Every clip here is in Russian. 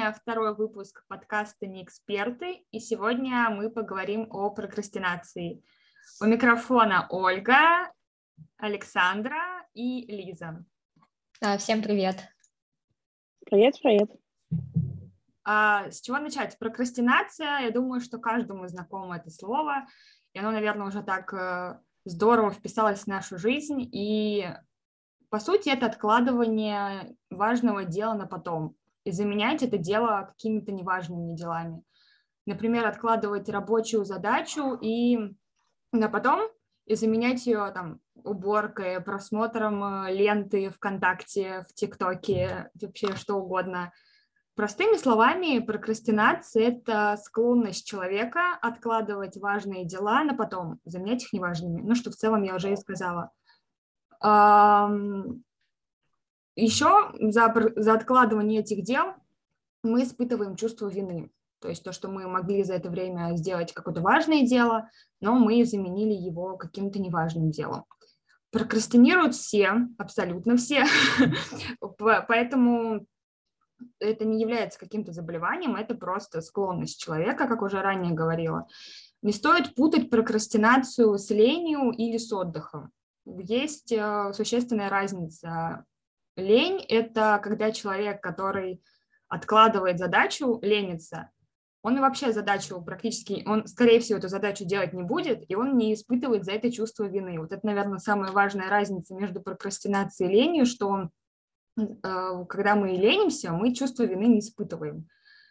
сегодня второй выпуск подкаста «Неэксперты», и сегодня мы поговорим о прокрастинации. У микрофона Ольга, Александра и Лиза. Всем привет. Привет. С чего начать? Прокрастинация, я думаю, что каждому знакомо это слово, и оно, наверное, уже так здорово вписалось в нашу жизнь, и, по сути, это откладывание важного дела на потом, и заменять это дело какими-то неважными делами. Например, откладывать рабочую задачу и на потом, и заменять ее там уборкой, просмотром ленты ВКонтакте, в ТикТоке, вообще что угодно. Простыми словами, прокрастинация – это склонность человека откладывать важные дела на потом, заменять их неважными, что в целом я уже и сказала. Еще за откладывание этих дел мы испытываем чувство вины, то есть то, что мы могли за это время сделать какое-то важное дело, но мы заменили его каким-то неважным делом. Прокрастинируют все, абсолютно все, поэтому это не является каким-то заболеванием, это просто склонность человека, как уже ранее говорила. Не стоит путать прокрастинацию с ленью или с отдыхом. Есть существенная разница. Лень – это когда человек, который откладывает задачу, ленится, он и вообще задачу практически, он, скорее всего, эту задачу делать не будет, и он не испытывает за это чувство вины. Вот это, наверное, самая важная разница между прокрастинацией и ленью, что когда мы ленимся, мы чувство вины не испытываем.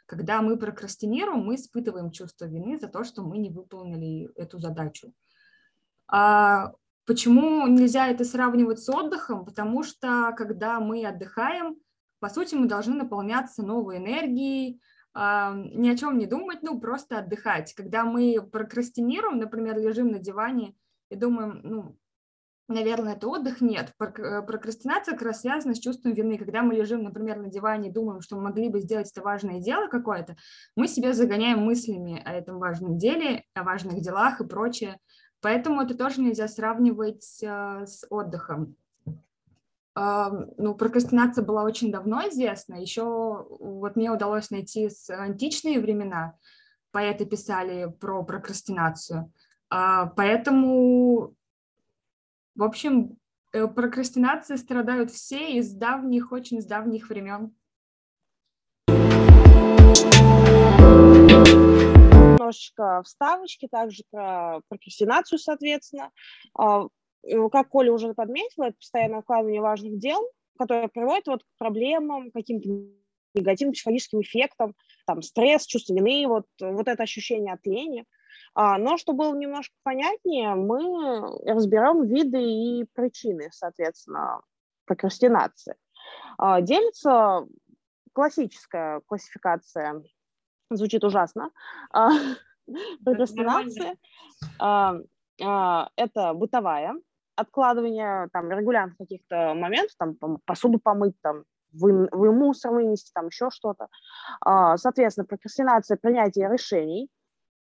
Когда мы прокрастинируем, мы испытываем чувство вины за то, что мы не выполнили эту задачу. Почему нельзя это сравнивать с отдыхом? Потому что, когда мы отдыхаем, по сути, мы должны наполняться новой энергией, ни о чем не думать, просто отдыхать. Когда мы прокрастинируем, например, лежим на диване и думаем, наверное, это отдых. Нет, прокрастинация как раз связана с чувством вины. Когда мы лежим, например, на диване и думаем, что мы могли бы сделать это важное дело какое-то, мы себя загоняем мыслями о этом важном деле, о важных делах и прочее. Поэтому это тоже нельзя сравнивать с отдыхом. Прокрастинация была очень давно известна. Еще вот мне удалось найти с античные времена. Поэты писали про прокрастинацию. Поэтому... В общем, прокрастинации страдают все очень с давних времен. Немножечко вставочки также про прокрастинацию, соответственно. Как Коля уже подметила, это постоянное откладывание важных дел, которое приводит к проблемам, к каким-то негативным психологическим эффектам, стресс, чувство вины, вот это ощущение от лени. Но, чтобы было немножко понятнее, мы разберем виды и причины, соответственно, прокрастинации. Делится классическая классификация, звучит ужасно, прокрастинация. Это бытовая, откладывание регулярных каких-то моментов, посуду помыть, вы мусор вынести, еще что-то. Соответственно, прокрастинация принятия решений.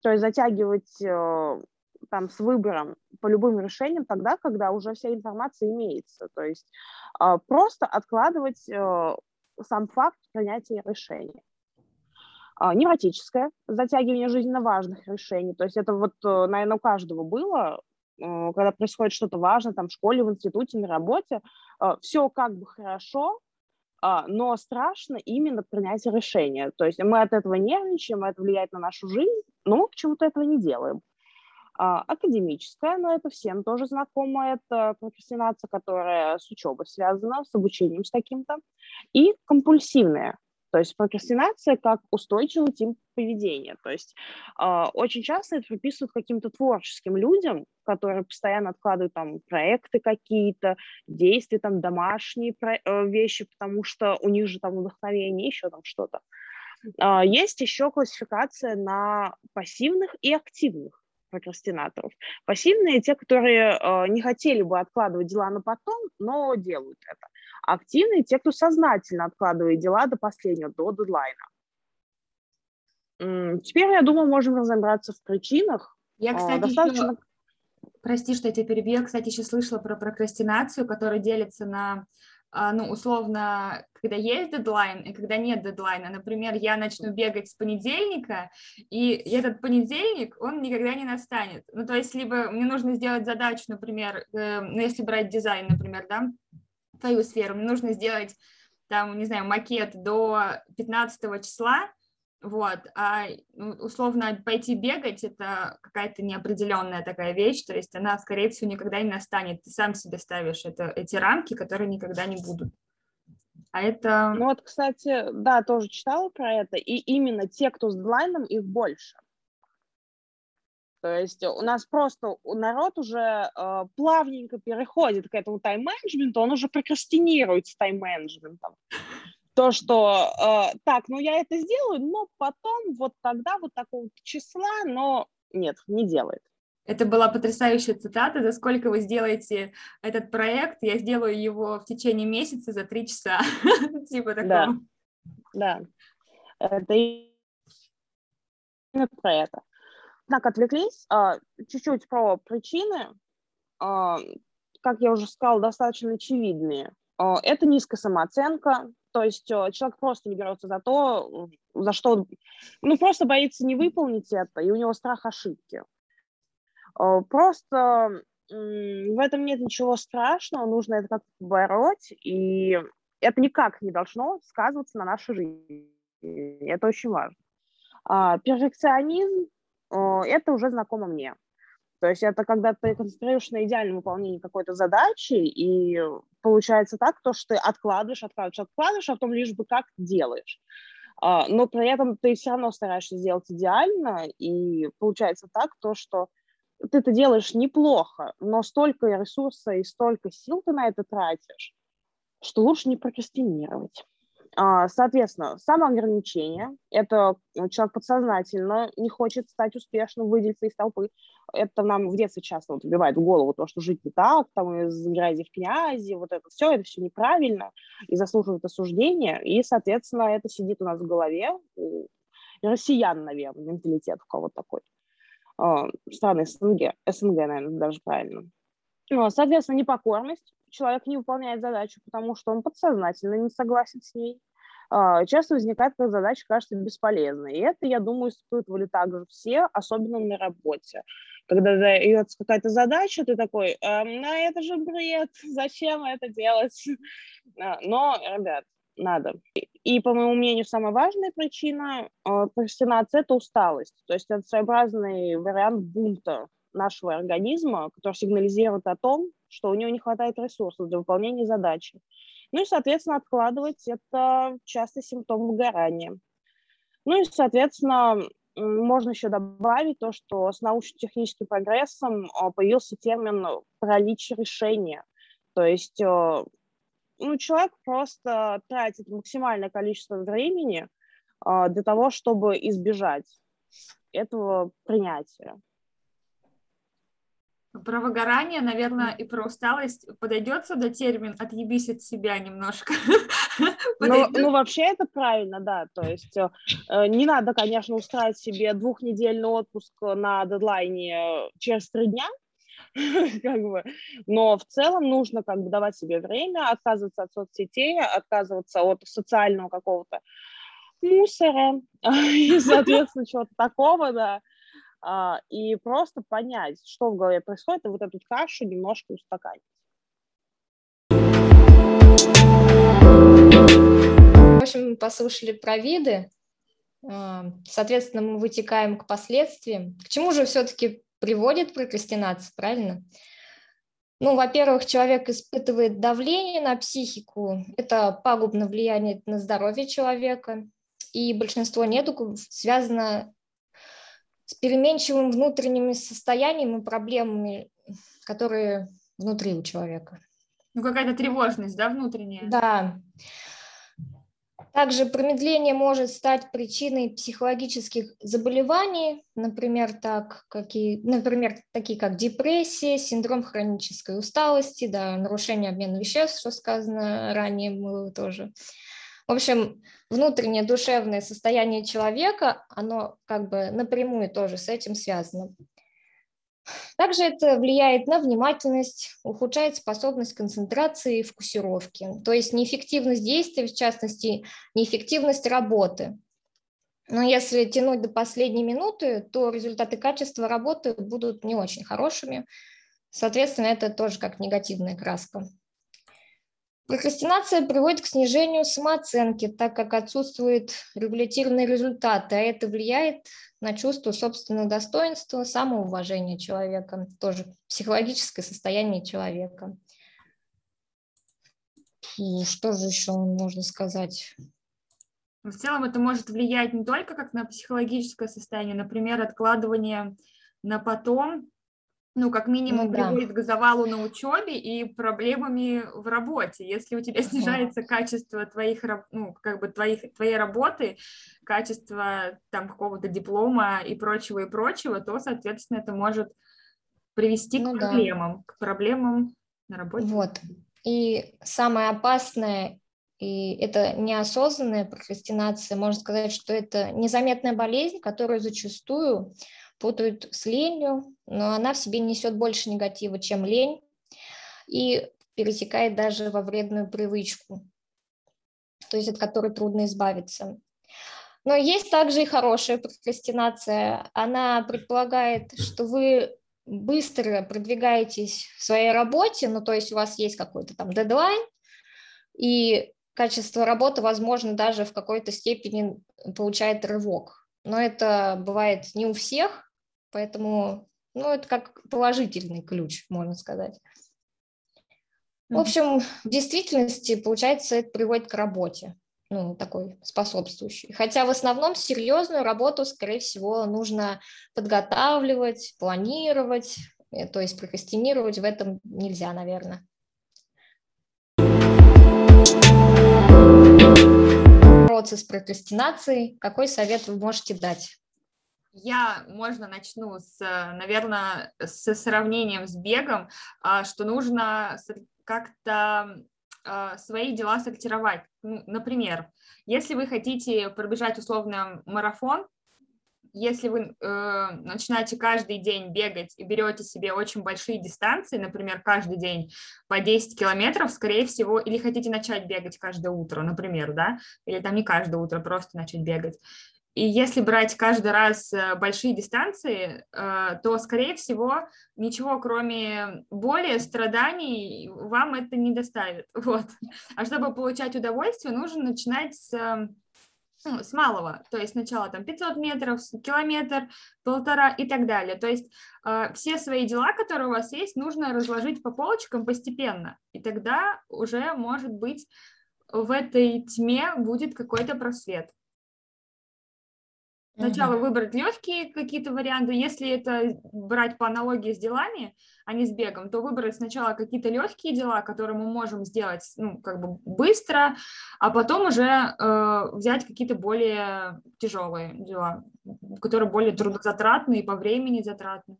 То есть затягивать с выбором по любым решениям тогда, когда уже вся информация имеется. То есть просто откладывать сам факт принятия решения. Невротическое затягивание жизненно важных решений. То есть это наверное, у каждого было, когда происходит что-то важное в школе, в институте, на работе. Все как бы хорошо, но страшно именно принятие решения. То есть мы от этого нервничаем, это влияет на нашу жизнь, но мы почему-то этого не делаем. Академическая, это всем тоже знакомо, это прокрастинация, которая с учебой связана, с обучением с таким-то. И компульсивная, то есть прокрастинация как устойчивый тип поведения. То есть очень часто это приписывают каким-то творческим людям, которые постоянно откладывают проекты какие-то, действия, домашние вещи, потому что у них же вдохновение, еще что-то. Есть еще классификация на пассивных и активных прокрастинаторов. Пассивные – те, которые не хотели бы откладывать дела на потом, но делают это. Активные – те, кто сознательно откладывает дела до последнего, до дедлайна. Теперь, я думаю, можем разобраться в причинах. Я, кстати, еще... Прости, что я тебя перебью. Я, кстати, еще слышала про прокрастинацию, которая делится на ну, условно, когда есть дедлайн и когда нет дедлайна. Например, я начну бегать с понедельника, и этот понедельник, он никогда не настанет. Ну, то есть, либо мне нужно сделать задачу, например, ну, если брать дизайн, например, да, твою сферу, мне нужно сделать, там, не знаю, макет до 15 числа, вот, а условно пойти бегать — это какая-то неопределенная такая вещь, то есть она, скорее всего, никогда не настанет, ты сам себе ставишь эти рамки, которые никогда не будут. А это... Ну вот, кстати, да, тоже читала про это, и именно те, кто с дедлайном, их больше. То есть у нас просто народ уже плавненько переходит к этому тайм-менеджменту, он уже прокрастинирует с тайм-менеджментом. То, что так, ну я это сделаю, но потом вот тогда вот такого числа, но нет, не делает. Это была потрясающая цитата. За сколько вы сделаете этот проект? Я сделаю его в течение месяца за 3 часа. Типа такого. Да, это именно про это. Так, отвлеклись. Чуть-чуть про причины. Как я уже сказала, достаточно очевидные. Это низкая самооценка. То есть человек просто не берется за то, за что... Ну, просто боится не выполнить это, и у него страх ошибки. Просто в этом нет ничего страшного, нужно это как-то побороть, и это никак не должно сказываться на нашей жизни. Это очень важно. Перфекционизм – это уже знакомо мне. То есть это когда ты концентрируешься на идеальном выполнении какой-то задачи, и получается так, что ты откладываешь, а потом лишь бы как делаешь. Но при этом ты все равно стараешься сделать идеально, и получается так, что ты это делаешь неплохо, но столько ресурсов и столько сил ты на это тратишь, что лучше не прокрастинировать. Соответственно, самоограничение – это человек подсознательно не хочет стать успешным, выделиться из толпы. Это нам в детстве часто вбивает в голову то, что жить не так, там из грязи в князи, вот это все неправильно и заслуживает осуждения. И, соответственно, это сидит у нас в голове. У россиян, наверное, менталитет у кого-то такой. Страны СНГ, наверное, даже правильно. Соответственно, непокорность. Человек не выполняет задачу, потому что он подсознательно не согласен с ней. Часто возникает, когда задача кажется бесполезной. И это, я думаю, испытывали также все, особенно на работе. Когда дается какая-то задача, ты такой, на это же бред, зачем это делать? Но, ребят, надо. И, по моему мнению, самая важная причина прокрастинации – это усталость. То есть это своеобразный вариант бунта нашего организма, который сигнализирует о том, что у него не хватает ресурсов для выполнения задачи. Ну и, соответственно, откладывать – это частый симптом выгорания. Ну и, соответственно, можно еще добавить то, что с научно-техническим прогрессом появился термин «паралич решения». То есть человек просто тратит максимальное количество времени для того, чтобы избежать этого принятия. Про выгорание, наверное, и про усталость подойдет сюда термин «отъебись от себя» немножко. Ну, вообще это правильно, да. То есть не надо, конечно, устраивать себе 2-недельный отпуск на дедлайне через 3 дня, как бы. Но в целом нужно как бы давать себе время, отказываться от соцсетей, отказываться от социального какого-то мусора и, соответственно, чего-то такого, да. И просто понять, что в голове происходит, и вот эту кашу немножко устаканить. В общем, мы послушали про виды, соответственно, мы вытекаем к последствиям. К чему же все-таки приводит прокрастинация, правильно? Ну, во-первых, человек испытывает давление на психику, это пагубно влияет на здоровье человека, и большинство недугов связано с переменчивым внутренними состояниями и проблемами, которые внутри у человека. Ну, какая-то тревожность, да, внутренняя? Да. Также промедление может стать причиной психологических заболеваний, например, такие как депрессия, синдром хронической усталости, да, нарушение обмена веществ, что сказано ранее было тоже. В общем, внутреннее душевное состояние человека, оно как бы напрямую тоже с этим связано. Также это влияет на внимательность, ухудшает способность концентрации и фокусировки, то есть неэффективность действий, в частности, неэффективность работы. Но если тянуть до последней минуты, то результаты качества работы будут не очень хорошими. Соответственно, это тоже как негативная краска. Прокрастинация приводит к снижению самооценки, так как отсутствуют регулятивные результаты, а это влияет на чувство собственного достоинства, самоуважения человека, тоже психологическое состояние человека. И что же еще можно сказать? В целом это может влиять не только как на психологическое состояние, например, откладывание на потом, как минимум приводит к завалу на учебе и проблемами в работе. Если у тебя снижается качество твоей работы, качество какого-то диплома и прочего, то, соответственно, это может привести к проблемам на работе. Вот. И самое опасное, и это неосознанная прокрастинация, можно сказать, что это незаметная болезнь, которую зачастую путают с ленью, но она в себе несет больше негатива, чем лень, и перетекает даже во вредную привычку, то есть от которой трудно избавиться. Но есть также и хорошая прокрастинация. Она предполагает, что вы быстро продвигаетесь в своей работе, то есть у вас есть какой-то дедлайн, и качество работы, возможно, даже в какой-то степени получает рывок. Но это бывает не у всех, поэтому это как положительный ключ, можно сказать. В общем, в действительности, получается, это приводит к работе, такой способствующей. Хотя в основном серьезную работу, скорее всего, нужно подготавливать, планировать, то есть прокрастинировать в этом нельзя, наверное. С прокрастинацией, какой совет вы можете дать? Можно начну со сравнением с бегом, что нужно как-то свои дела сортировать. Например, если вы хотите пробежать условно марафон, если вы начинаете каждый день бегать и берете себе очень большие дистанции, например, каждый день по 10 километров, скорее всего, или хотите начать бегать каждое утро, например, или не каждое утро, просто начать бегать. И если брать каждый раз большие дистанции, то, скорее всего, ничего, кроме боли, страданий, вам это не доставит. Вот. А чтобы получать удовольствие, нужно начинать с малого, то есть сначала 500 метров, километр, полтора и так далее. То есть все свои дела, которые у вас есть, нужно разложить по полочкам постепенно, и тогда уже, может быть, в этой тьме будет какой-то просвет. Сначала выбрать легкие какие-то варианты. Если это брать по аналогии с делами, а не с бегом, то выбрать сначала какие-то легкие дела, которые мы можем сделать быстро, а потом уже взять какие-то более тяжелые дела, которые более трудозатратные и по времени затратные.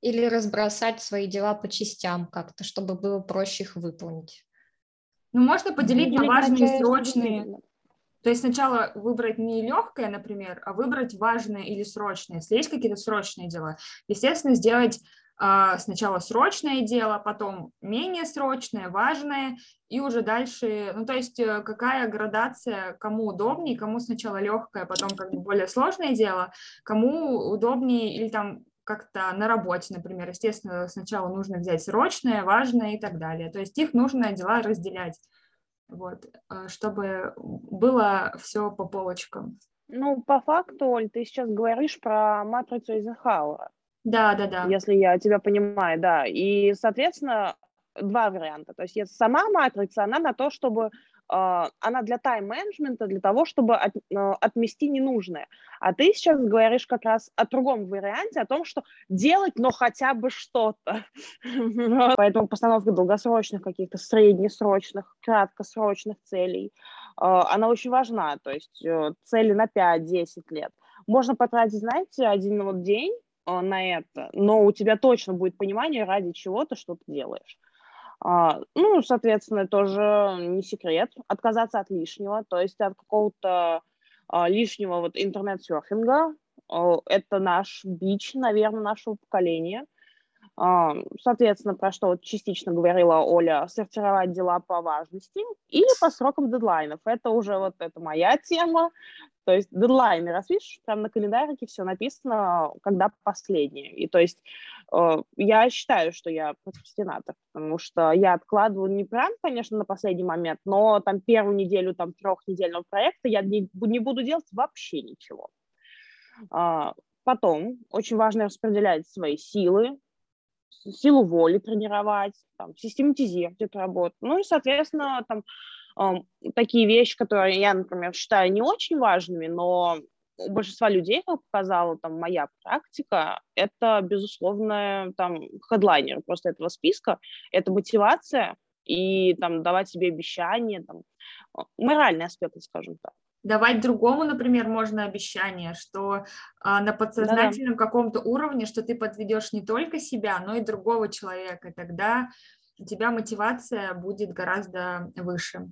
Или разбросать свои дела по частям как-то, чтобы было проще их выполнить. Можно поделить на важные и срочные. То есть сначала выбрать не легкое, например, а выбрать важное или срочное, если есть какие-то срочные дела. Естественно, сделать сначала срочное дело, потом менее срочное, важное, и уже дальше, какая градация, кому удобнее, кому сначала легкое, потом более сложное дело, кому удобнее или как-то на работе, например. Естественно, сначала нужно взять срочное, важное и так далее. То есть их нужно дела разделять. Чтобы было все по полочкам. По факту, Оль, ты сейчас говоришь про матрицу Эйзенхауэра. Да. Если я тебя понимаю, да. И, соответственно, два варианта. То есть сама матрица, она на то, чтобы... Она для тайм-менеджмента, для того, чтобы отмести ненужное. А ты сейчас говоришь как раз о другом варианте, о том, что делать, но хотя бы что-то. Поэтому постановка долгосрочных каких-то, среднесрочных, краткосрочных целей, она очень важна. То есть цели на 5-10 лет. Можно потратить, знаете, один день на это, но у тебя точно будет понимание, ради чего ты что-то делаешь. Соответственно, тоже не секрет отказаться от лишнего, то есть от какого-то лишнего интернет-серфинга. Это наш бич, наверное, нашего поколения. Соответственно, про что частично говорила Оля, сортировать дела по важности или по срокам дедлайнов. Это уже вот это моя тема. То есть дедлайны, раз видишь, прям на календарике все написано, когда последнее. И то есть я считаю, что я прокрастинатор, потому что я откладываю не прям, конечно, на последний момент, но там первую неделю там, трехнедельного проекта я не буду делать вообще ничего. Потом очень важно распределять свои силы, силу воли тренировать, там, систематизировать эту работу. Ну и, соответственно, там, такие вещи, которые я, например, считаю не очень важными, но у большинства людей, как показала там, моя практика, это, безусловно, там, хедлайнер просто этого списка, это мотивация и там, давать себе обещания, там, моральный аспект, скажем так. Давать другому, например, можно обещание, что на подсознательном каком-то уровне, что ты подведешь не только себя, но и другого человека, и тогда у тебя мотивация будет гораздо выше.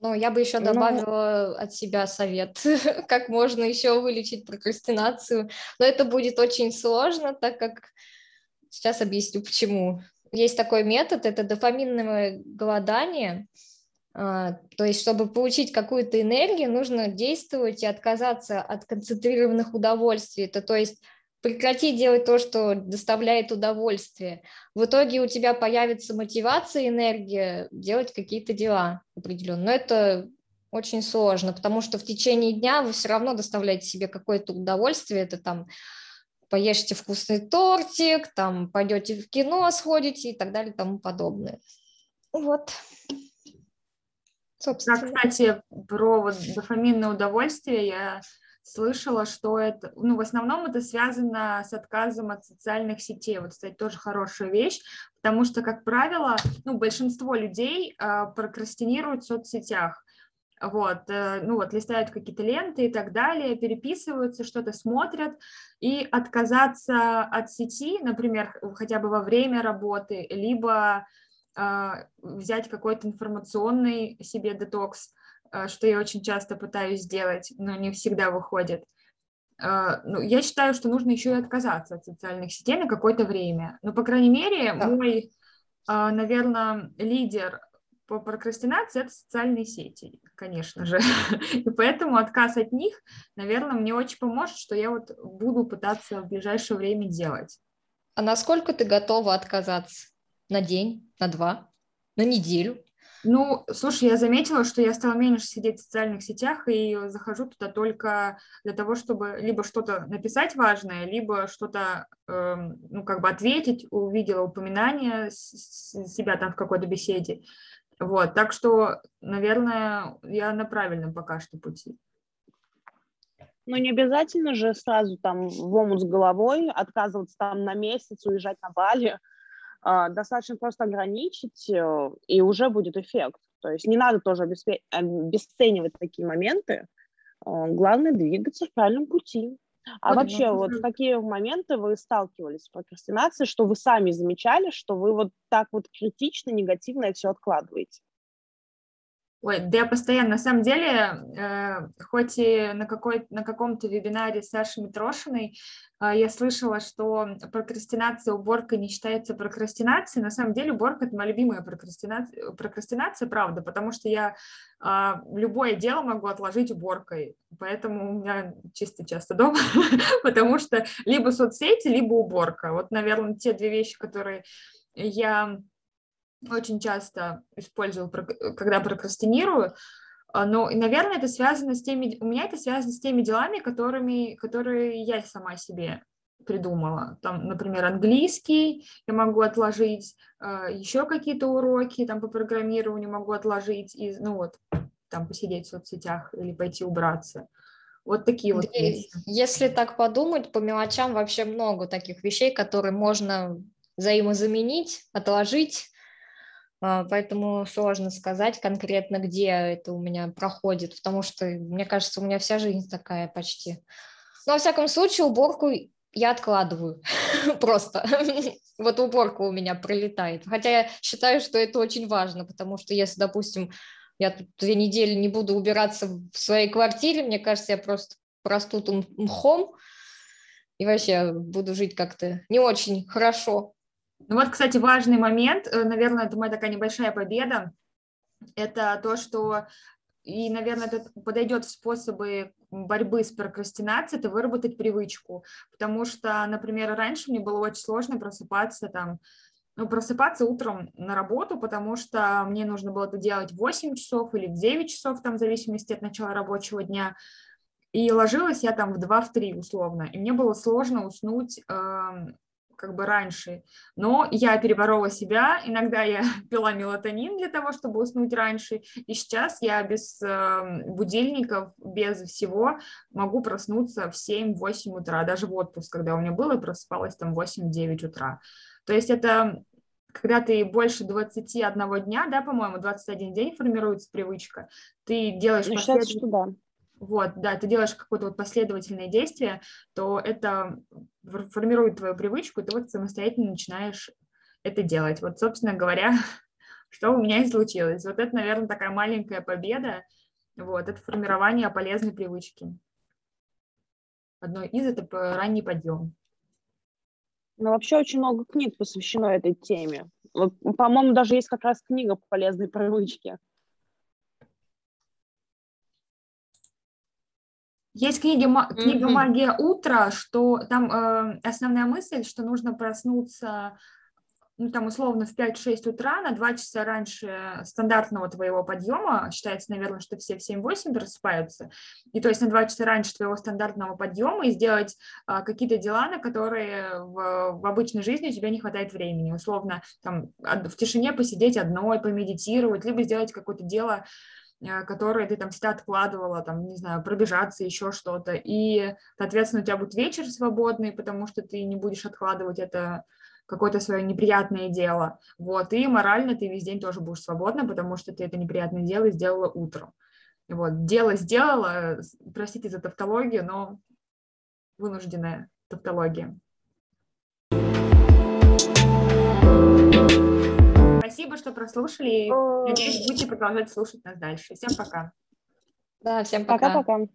Ну, я бы еще добавила от себя совет, как можно еще вылечить прокрастинацию, но это будет очень сложно, так как сейчас объясню, почему. Есть такой метод, это дофаминовое голодание. То есть, чтобы получить какую-то энергию, нужно действовать и отказаться от концентрированных удовольствий. То есть прекрати делать то, что доставляет удовольствие. В итоге у тебя появится мотивация, энергия делать какие-то дела определенные. Но это очень сложно, потому что в течение дня вы все равно доставляете себе какое-то удовольствие. Это там поешьте вкусный тортик, там пойдете в кино, сходите и так далее и тому подобное. Вот. Собственно. Да, кстати, про вот дофаминное удовольствие я слышала, что это, ну, в основном это связано с отказом от социальных сетей. Вот, кстати, тоже хорошая вещь, потому что, как правило, ну, большинство людей прокрастинируют в соцсетях. Вот, ну вот, листают какие-то ленты и так далее, переписываются, что-то смотрят, и отказаться от сети, например, хотя бы во время работы, либо взять какой-то информационный себе детокс, что я очень часто пытаюсь сделать, но не всегда выходит. Ну, я считаю, что нужно еще и отказаться от социальных сетей на какое-то время. Но, по крайней мере, да. Мой, наверное, лидер по прокрастинации – это социальные сети, конечно же. И поэтому отказ от них, наверное, мне очень поможет, что я вот буду пытаться в ближайшее время делать. А насколько ты готова отказаться? На день, на два, на неделю? Ну, слушай, я заметила, что я стала меньше сидеть в социальных сетях и захожу туда только для того, чтобы либо что-то написать важное, либо что-то, ну, как бы ответить, увидела упоминание себя там в какой-то беседе. Вот, так что, наверное, я на правильном пока что пути. Ну, не обязательно же сразу там в омут с головой отказываться там на месяц, уезжать на Бали. Достаточно просто ограничить, и уже будет эффект. То есть не надо тоже обесценивать такие моменты. Главное двигаться в правильном пути. А вообще, вот в какие моменты вы сталкивались с прокрастинацией, что вы сами замечали, что вы вот так вот критично, негативно все откладываете? Ой, да я постоянно, на самом деле, хоть и на каком-то вебинаре с Сашей Митрошиной я слышала, что прокрастинация, уборка не считается прокрастинацией. На самом деле уборка – это моя любимая прокрастинация, правда, потому что я любое дело могу отложить уборкой, поэтому у меня чисто часто дома, потому что либо соцсети, либо уборка. Вот, наверное, те две вещи, которые я очень часто использую, когда прокрастинирую, но, наверное, это связано с теми, у меня это связано с теми делами, которые я сама себе придумала. Там, например, английский я могу отложить, еще какие-то уроки там по программированию могу отложить, и, ну вот, там посидеть в соцсетях или пойти убраться. Вот такие вот вещи. Если так подумать, по мелочам вообще много таких вещей, которые можно взаимозаменить, отложить. Поэтому сложно сказать конкретно, где это у меня проходит, потому что, мне кажется, у меня вся жизнь такая почти. Но, во всяком случае, уборку я откладываю просто. Вот уборка у меня пролетает. Хотя я считаю, что это очень важно, потому что если, допустим, я тут 2 недели не буду убираться в своей квартире, мне кажется, я просто просту мхом, и вообще буду жить как-то не очень хорошо. Ну вот, кстати, важный момент, наверное, это моя такая небольшая победа, это то, что, и, наверное, это подойдет в способы борьбы с прокрастинацией, это выработать привычку, потому что, например, раньше мне было очень сложно просыпаться там, просыпаться утром на работу, потому что мне нужно было это делать в 8 часов или в 9 часов, там, в зависимости от начала рабочего дня, и ложилась я там в 2-3 условно, и мне было сложно уснуть как бы раньше, но я переборола себя, иногда я пила мелатонин для того, чтобы уснуть раньше, и сейчас я без будильников, без всего могу проснуться в 7-8 утра, даже в отпуск, когда у меня было, просыпалась там в 8-9 утра. То есть это когда ты больше 21 дня, да, по-моему, 21 день формируется привычка, ты делаешь вот, да, ты делаешь какое-то вот последовательное действие, то это формирует твою привычку, и ты вот самостоятельно начинаешь это делать. Вот, собственно говоря, что у меня и случилось. Вот это, наверное, такая маленькая победа, вот, это формирование полезной привычки. Одно из это ранний подъем. Ну, вообще очень много книг посвящено этой теме. Вот, по-моему, даже есть как раз книга по полезной привычке. Есть книга «Магия утра», что там основная мысль, что нужно проснуться, ну, там, условно, в 5-6 утра на 2 часа раньше стандартного твоего подъема. Считается, наверное, что все в 7-8 просыпаются. И то есть на 2 часа раньше твоего стандартного подъема и сделать какие-то дела, на которые в обычной жизни у тебя не хватает времени. Условно, там, в тишине посидеть одной, помедитировать, либо сделать какое-то дело, которые ты там всегда откладывала, там, не знаю, пробежаться, еще что-то, и, соответственно, у тебя будет вечер свободный, потому что ты не будешь откладывать это какое-то свое неприятное дело, вот, и морально ты весь день тоже будешь свободна, потому что ты это неприятное дело сделала утром, вот, дело сделала, простите за тавтологию, но вынужденная тавтология. Спасибо, что прослушали. Надеюсь, будете продолжать слушать нас дальше. Всем пока. Да, всем пока. Пока-пока.